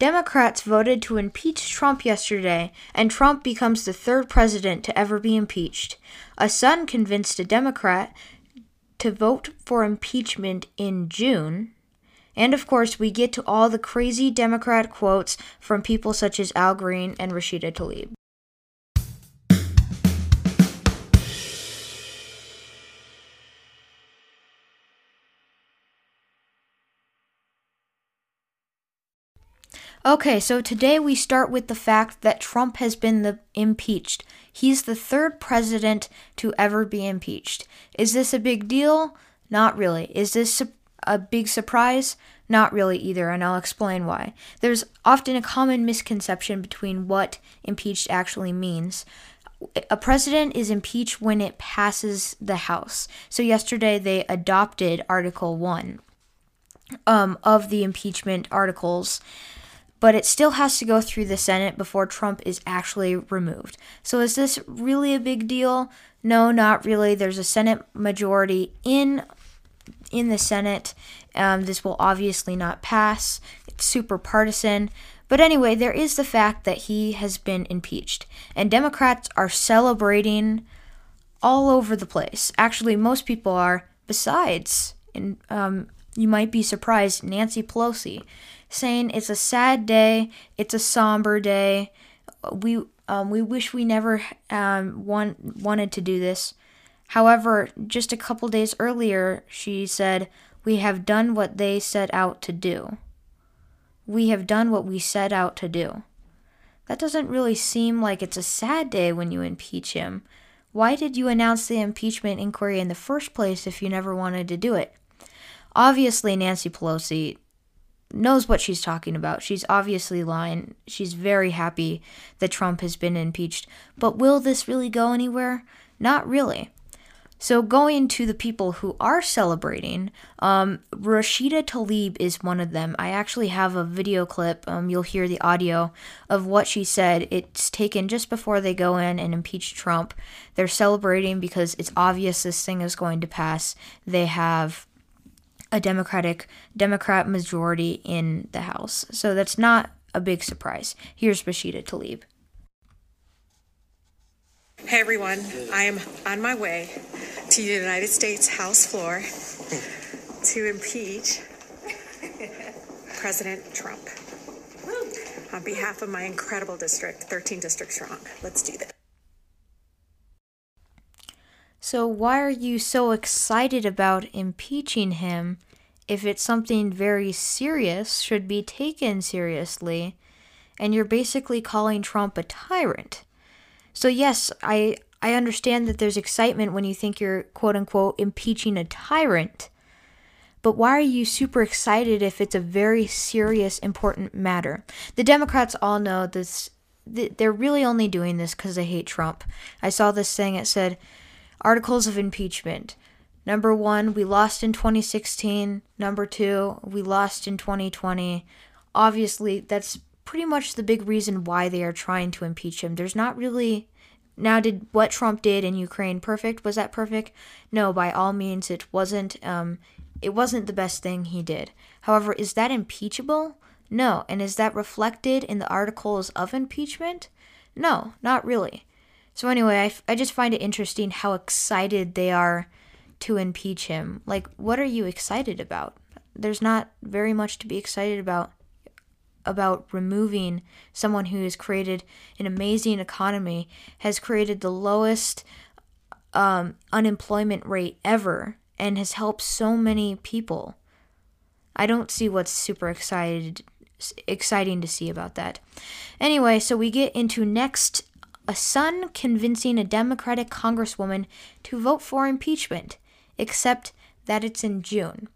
Democrats voted to impeach Trump yesterday, and Trump becomes the third president to ever be impeached. A son convinced a Democrat to vote for impeachment in June. And of course, we get to all the crazy Democrat quotes from people such as Al Green and Rashida Tlaib. Okay, so today we start with the fact that Trump has been impeached. He's the third president to ever be impeached. Is this a big deal? Not really. Is this a big surprise? Not really either, and I'll explain why. There's often a common misconception between what impeached actually means. A president is impeached when it passes the House. So yesterday they adopted Article 1 of the impeachment articles, but it still has to go through the Senate before Trump is actually removed. So is this really a big deal? No, not really. There's a Senate majority in the Senate. This will obviously not pass. It's super partisan. But anyway, there is the fact that he has been impeached. And Democrats are celebrating all over the place. Actually, most people are, besides, you might be surprised, Nancy Pelosi, saying it's a sad day, it's a somber day, we wish we never wanted to do this. However, just a couple days earlier, she said, we have done what they set out to do. We have done what we set out to do. That doesn't really seem like it's a sad day when you impeach him. Why did you announce the impeachment inquiry in the first place if you never wanted to do it? Obviously, Nancy Pelosi knows what she's talking about. She's obviously lying. She's very happy that Trump has been impeached. But will this really go anywhere? Not really. So going to the people who are celebrating, Rashida Tlaib is one of them. I actually have a video clip, you'll hear the audio, of what she said. It's taken just before they go in and impeach Trump. They're celebrating because it's obvious this thing is going to pass. They have a Democrat majority in the House. So that's not a big surprise. Here's Rashida Tlaib. Hey everyone, I am on my way to the United States House floor to impeach President Trump. On behalf of my incredible district, 13 districts strong, let's do this. So why are you so excited about impeaching him if it's something very serious, should be taken seriously, and you're basically calling Trump a tyrant? So yes, I understand that there's excitement when you think you're quote-unquote impeaching a tyrant, but why are you super excited if it's a very serious, important matter? The Democrats all know this. They're really only doing this because they hate Trump. I saw this thing, it said, articles of impeachment. Number 1, we lost in 2016. Number 2, we lost in 2020. Obviously, that's pretty much the big reason why they are trying to impeach him. There's not really... Now, did what Trump did in Ukraine perfect? Was that perfect? No, by all means, it wasn't. It wasn't the best thing he did. However, is that impeachable? No. And is that reflected in the articles of impeachment? No, not really. So anyway, I just find it interesting how excited they are to impeach him. Like, what are you excited about? There's not very much to be excited about removing someone who has created an amazing economy, has created the lowest unemployment rate ever, and has helped so many people. I don't see what's super exciting to see about that. Anyway, so we get into next... A son convincing a Democratic congresswoman to vote for impeachment, except that it's in June.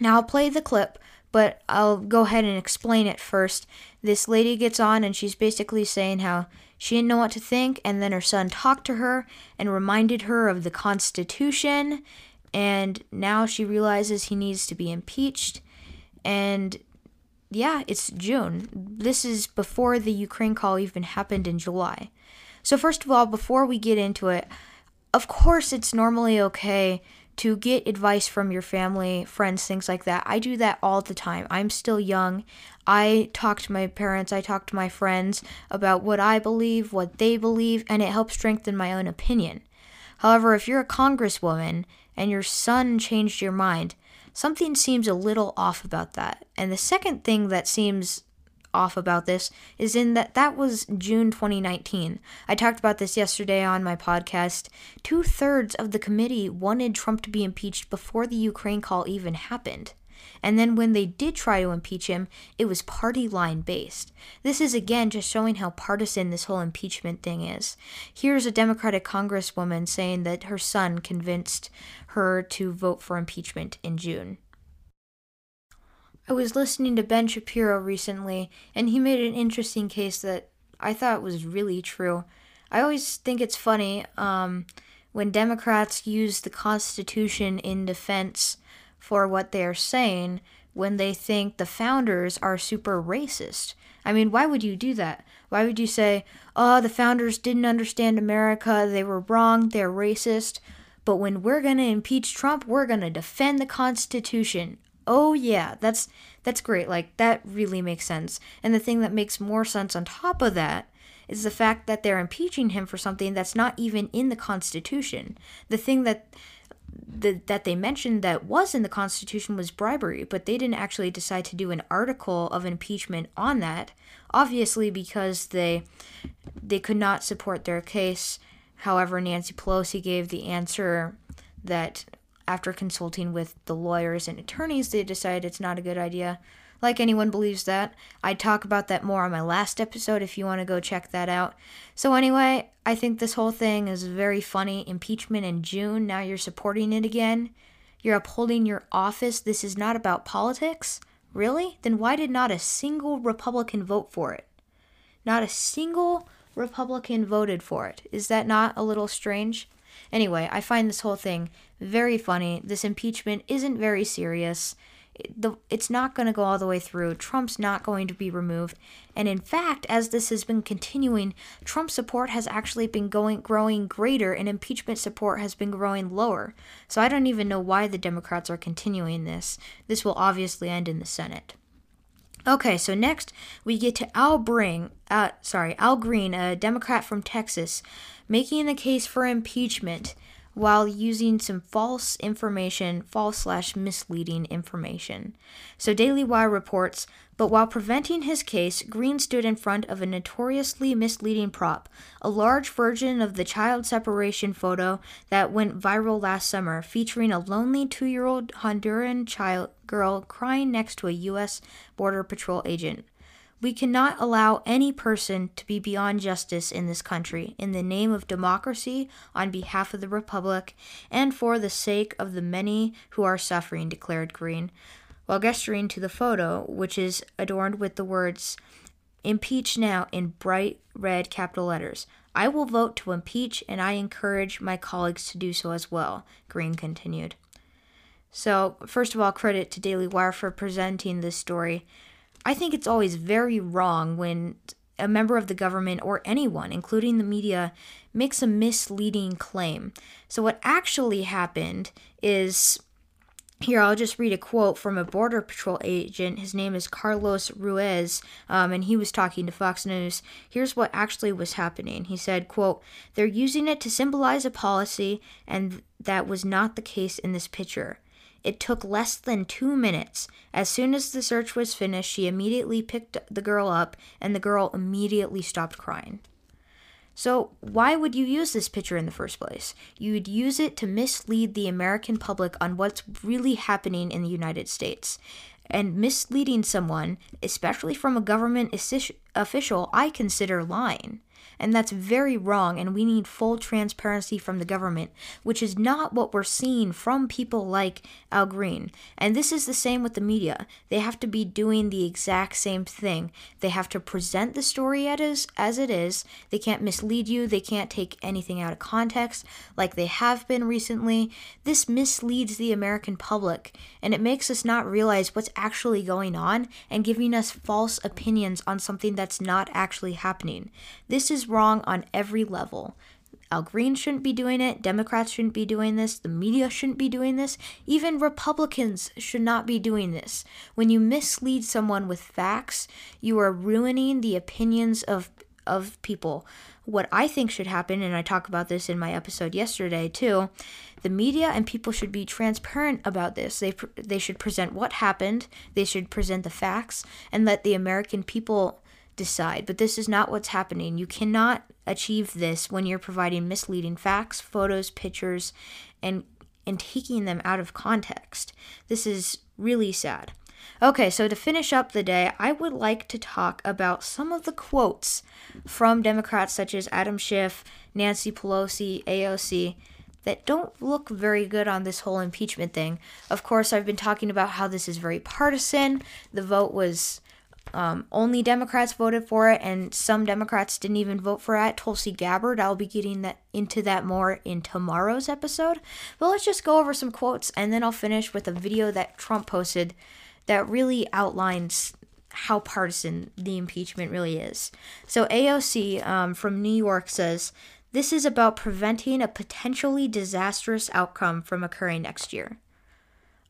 Now, I'll play the clip, but I'll go ahead and explain it first. This lady gets on, and she's basically saying how she didn't know what to think, and then her son talked to her and reminded her of the Constitution, and now she realizes he needs to be impeached, and... yeah, it's June. This is before the Ukraine call even happened in July. So first of all, before we get into it, of course it's normally okay to get advice from your family, friends, things like that. I do that all the time. I'm still young. I talk to my parents, I talk to my friends about what I believe, what they believe, and it helps strengthen my own opinion. However, if you're a congresswoman and your son changed your mind, something seems a little off about that. And the second thing that seems off about this is in that was June 2019. I talked about this yesterday on my podcast. 2/3 of the committee wanted Trump to be impeached before the Ukraine call even happened. And then when they did try to impeach him, it was party line based. This is again just showing how partisan this whole impeachment thing is. Here's a Democratic congresswoman saying that her son convinced her to vote for impeachment in June. I was listening to Ben Shapiro recently, and he made an interesting case that I thought was really true. I always think it's funny when Democrats use the Constitution in defense for what they are saying when they think the founders are super racist. I mean, why would you do that? Why would you say, oh, the founders didn't understand America, they were wrong, they're racist, but when we're going to impeach Trump, we're going to defend the Constitution. Oh yeah, that's great. Like, that really makes sense. And the thing that makes more sense on top of that is the fact that they're impeaching him for something that's not even in the Constitution. The thing that they mentioned that was in the Constitution was bribery, but they didn't actually decide to do an article of impeachment on that, obviously because they could not support their case. However, Nancy Pelosi gave the answer that after consulting with the lawyers and attorneys, they decided it's not a good idea. Like, anyone believes that. I talk about that more on my last episode if you want to go check that out. So anyway, I think this whole thing is very funny. Impeachment in June, now you're supporting it again. You're upholding your office. This is not about politics? Really? Then why did not a single Republican vote for it? Not a single Republican voted for it. Is that not a little strange? Anyway, I find this whole thing very funny. This impeachment isn't very serious. It's not going to go all the way through. Trump's not going to be removed. And in fact, as this has been continuing, Trump's support has actually been growing greater, and impeachment support has been growing lower. So I don't even know why the Democrats are continuing this. This will obviously end in the Senate. Okay, so next we get to Al Green, a Democrat from Texas, making the case for impeachment while using some false/misleading information. So Daily Wire reports, but while preventing his case, Green stood in front of a notoriously misleading prop, a large version of the child separation photo that went viral last summer, featuring a lonely 2-year-old Honduran girl crying next to a U.S. Border Patrol agent. We cannot allow any person to be beyond justice in this country, in the name of democracy, on behalf of the Republic, and for the sake of the many who are suffering, declared Green, while gesturing to the photo, which is adorned with the words, "Impeach now," in bright red capital letters. I will vote to impeach, and I encourage my colleagues to do so as well, Green continued. So, first of all, credit to Daily Wire for presenting this story. I think it's always very wrong when a member of the government or anyone, including the media, makes a misleading claim. So what actually happened is, here I'll just read a quote from a Border Patrol agent. His name is Carlos Ruiz, and he was talking to Fox News. Here's what actually was happening. He said, quote, "They're using it to symbolize a policy, and that was not the case in this picture. It took less than 2 minutes. As soon as the search was finished, she immediately picked the girl up, and the girl immediately stopped crying." So why would you use this picture in the first place? You would use it to mislead the American public on what's really happening in the United States. And misleading someone, especially from a government official, I consider lying. And that's very wrong, and we need full transparency from the government, which is not what we're seeing from people like Al Green. And this is the same with the media. They have to be doing the exact same thing. They have to present the story as it is. They can't mislead you. They can't take anything out of context like they have been recently. This misleads the American public, and it makes us not realize what's actually going on and giving us false opinions on something that's not actually happening. This is wrong on every level. Al Green shouldn't be doing it. Democrats shouldn't be doing this. The media shouldn't be doing this. Even Republicans should not be doing this. When you mislead someone with facts, you are ruining the opinions of people. What I think should happen, and I talk about this in my episode yesterday too, the media and people should be transparent about this. They should present what happened, they should present the facts, and let the American people decide. But this is not what's happening. You cannot achieve this when you're providing misleading facts, photos, pictures, and taking them out of context. This is really sad. Okay, so to finish up the day, I would like to talk about some of the quotes from Democrats such as Adam Schiff, Nancy Pelosi, AOC, that don't look very good on this whole impeachment thing. Of course, I've been talking about how this is very partisan. The vote was only Democrats voted for it, and some Democrats didn't even vote for it. Tulsi Gabbard, I'll be getting into that more in tomorrow's episode. But let's just go over some quotes, and then I'll finish with a video that Trump posted that really outlines how partisan the impeachment really is. So AOC from New York says, "This is about preventing a potentially disastrous outcome from occurring next year."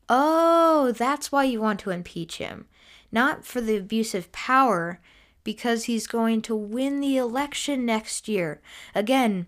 Oh, that's why you want to impeach him. Not for the abuse of power, because he's going to win the election next year. Again,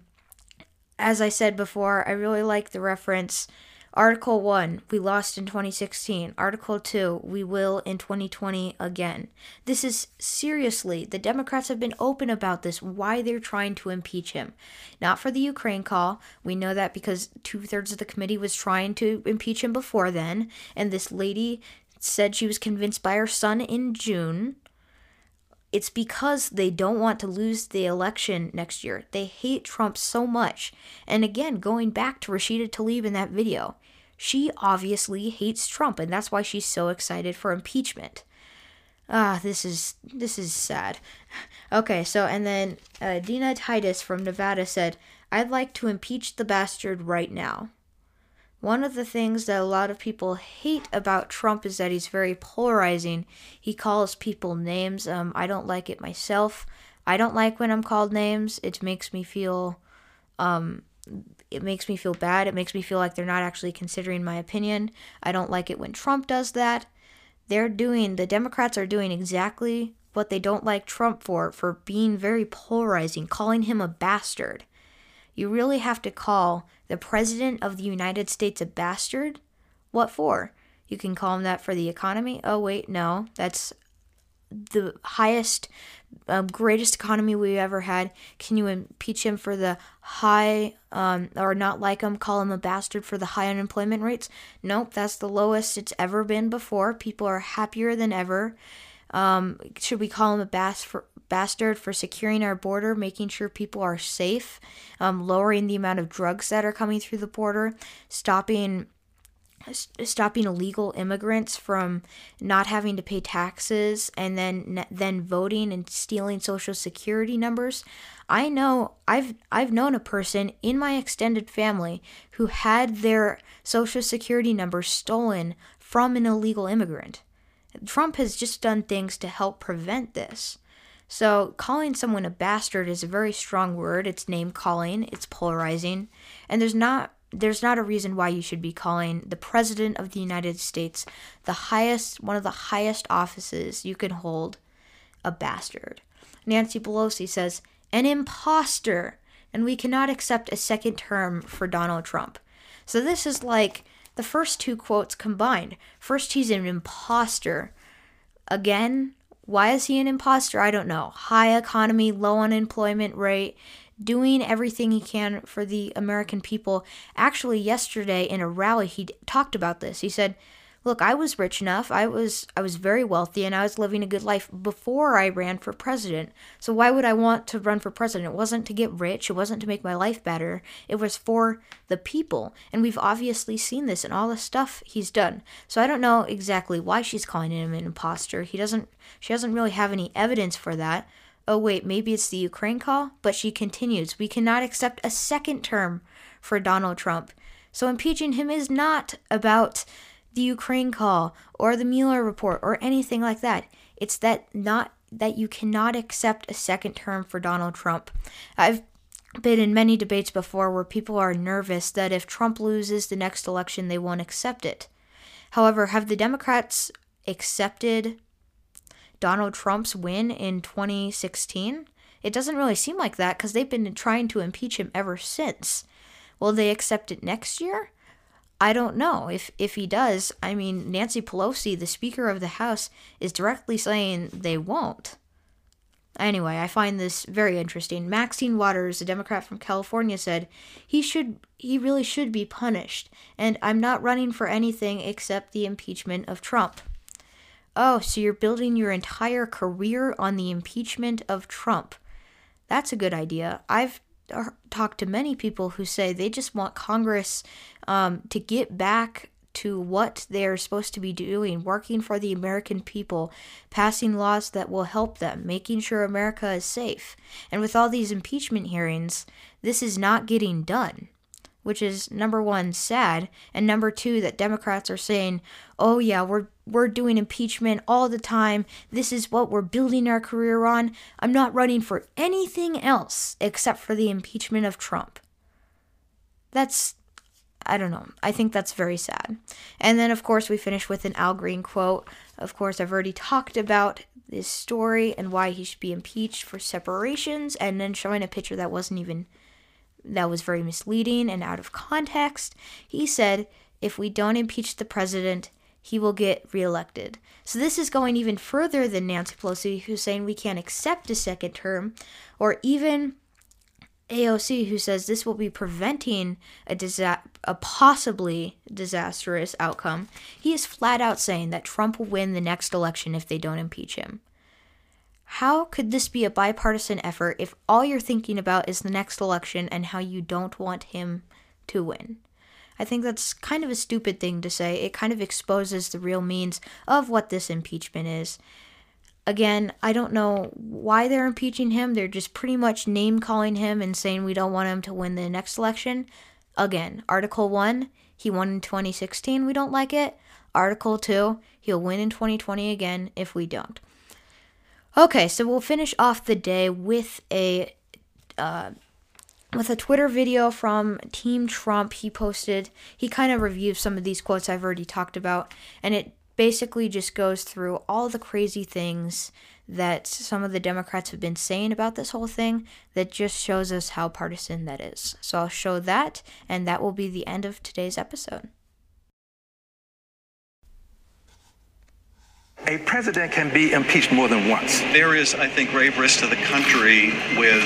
as I said before, I really like the reference. Article 1, we lost in 2016. Article 2, we will in 2020 again. This is seriously, the Democrats have been open about this, why they're trying to impeach him. Not for the Ukraine call. We know that because 2/3 of the committee was trying to impeach him before then. And this lady said she was convinced by her son in June. It's because they don't want to lose the election next year. They hate Trump so much. And again, going back to Rashida Tlaib in that video, she obviously hates Trump, and that's why she's so excited for impeachment. This is sad. Okay, so, and then Dina Titus from Nevada said, "I'd like to impeach the bastard right now." One of the things that a lot of people hate about Trump is that he's very polarizing. He calls people names. I don't like it myself. I don't like when I'm called names. It makes me feel bad. It makes me feel like they're not actually considering my opinion. I don't like it when Trump does that. The Democrats are doing exactly what they don't like Trump for being very polarizing, calling him a bastard. You really have to call the President of the United States a bastard? What for? You can call him that for the economy? Oh, wait, no. That's the highest, greatest economy we've ever had. Can you impeach him for the high, or not like him, call him a bastard for the high unemployment rates? Nope, that's the lowest it's ever been before. People are happier than ever. Should we call him a bastard for securing our border, making sure people are safe, lowering the amount of drugs that are coming through the border, stopping illegal immigrants from not having to pay taxes, and then voting and stealing Social Security numbers? I know I've known a person in my extended family who had their Social Security number stolen from an illegal immigrant. Trump has just done things to help prevent this. So calling someone a bastard is a very strong word. It's name calling, it's polarizing, and there's not a reason why you should be calling the President of the United States, one of the highest offices you can hold, a bastard. Nancy Pelosi says, "An imposter, and we cannot accept a second term for Donald Trump." So this is like the first two quotes combined. First, he's an imposter. Again, why is he an imposter? I don't know. High economy, low unemployment rate, doing everything he can for the American people. Actually, yesterday in a rally, he talked about this. He said, "Look, I was rich enough. I was very wealthy, and I was living a good life before I ran for president. So why would I want to run for president? It wasn't to get rich. It wasn't to make my life better. It was for the people." And we've obviously seen this in all the stuff he's done. So I don't know exactly why she's calling him an imposter. She doesn't really have any evidence for that. Oh wait, maybe it's the Ukraine call? But she continues, "We cannot accept a second term for Donald Trump." So impeaching him is not about the Ukraine call or the Mueller report or anything like that. It's that you cannot accept a second term for Donald Trump. I've been in many debates before where people are nervous that if Trump loses the next election, they won't accept it. However, have the Democrats accepted Donald Trump's win in 2016? It doesn't really seem like that because they've been trying to impeach him ever since. Will they accept it next year? I don't know. If he does, I mean, Nancy Pelosi, the Speaker of the House, is directly saying they won't. Anyway, I find this very interesting. Maxine Waters, a Democrat from California, said, he really should be punished, and I'm not running for anything except the impeachment of Trump. Oh, so you're building your entire career on the impeachment of Trump. That's a good idea. I've talked to many people who say they just want Congress to get back to what they're supposed to be doing, working for the American people, passing laws that will help them, making sure America is safe. And with all these impeachment hearings, this is not getting done, which is, number one, sad, and number two, that Democrats are saying, oh yeah, we're doing impeachment all the time, this is what we're building our career on, I'm not running for anything else except for the impeachment of Trump. That's, I don't know. I think that's very sad. And then, of course, we finish with an Al Green quote. Of course, I've already talked about this story and why he should be impeached for separations, and then showing a picture that was very misleading and out of context. He said, if we don't impeach the president, he will get reelected. So this is going even further than Nancy Pelosi, who's saying we can't accept a second term, or even AOC, who says this will be preventing a possibly disastrous outcome. He is flat out saying that Trump will win the next election if they don't impeach him. How could this be a bipartisan effort if all you're thinking about is the next election and how you don't want him to win? I think that's kind of a stupid thing to say. It kind of exposes the real means of what this impeachment is. Again, I don't know why they're impeaching him. They're just pretty much name-calling him and saying we don't want him to win the next election. Again, Article 1, he won in 2016. We don't like it. Article 2, he'll win in 2020 again if we don't. Okay, so we'll finish off the day with a Twitter video from Team Trump. He posted, he kind of reviews some of these quotes I've already talked about, and it basically just goes through all the crazy things that some of the Democrats have been saying about this whole thing that just shows us how partisan that is. So I'll show that, and that will be the end of today's episode. A president can be impeached more than once. There is, I think, grave risk to the country with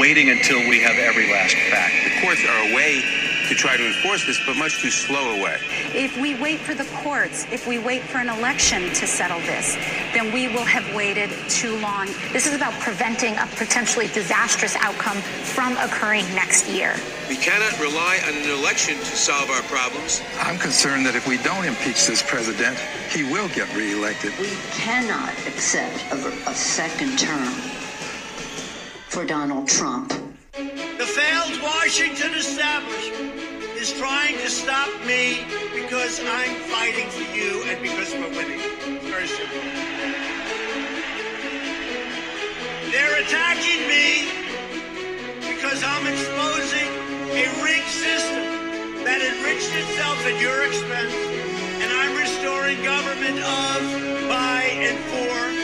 waiting until we have every last fact. The courts are a way to try to enforce this, but much too slow a way. If we wait for the courts, if we wait for an election to settle this, then we will have waited too long. This is about preventing a potentially disastrous outcome from occurring next year. We cannot rely on an election to solve our problems. I'm concerned that if we don't impeach this president, he will get reelected. We cannot accept a second term for Donald Trump. The failed Washington establishment is trying to stop me because I'm fighting for you and because we're winning. It's very simple. They're attacking me because I'm exposing a rigged system that enriched itself at your expense, and I'm restoring government of, by, and for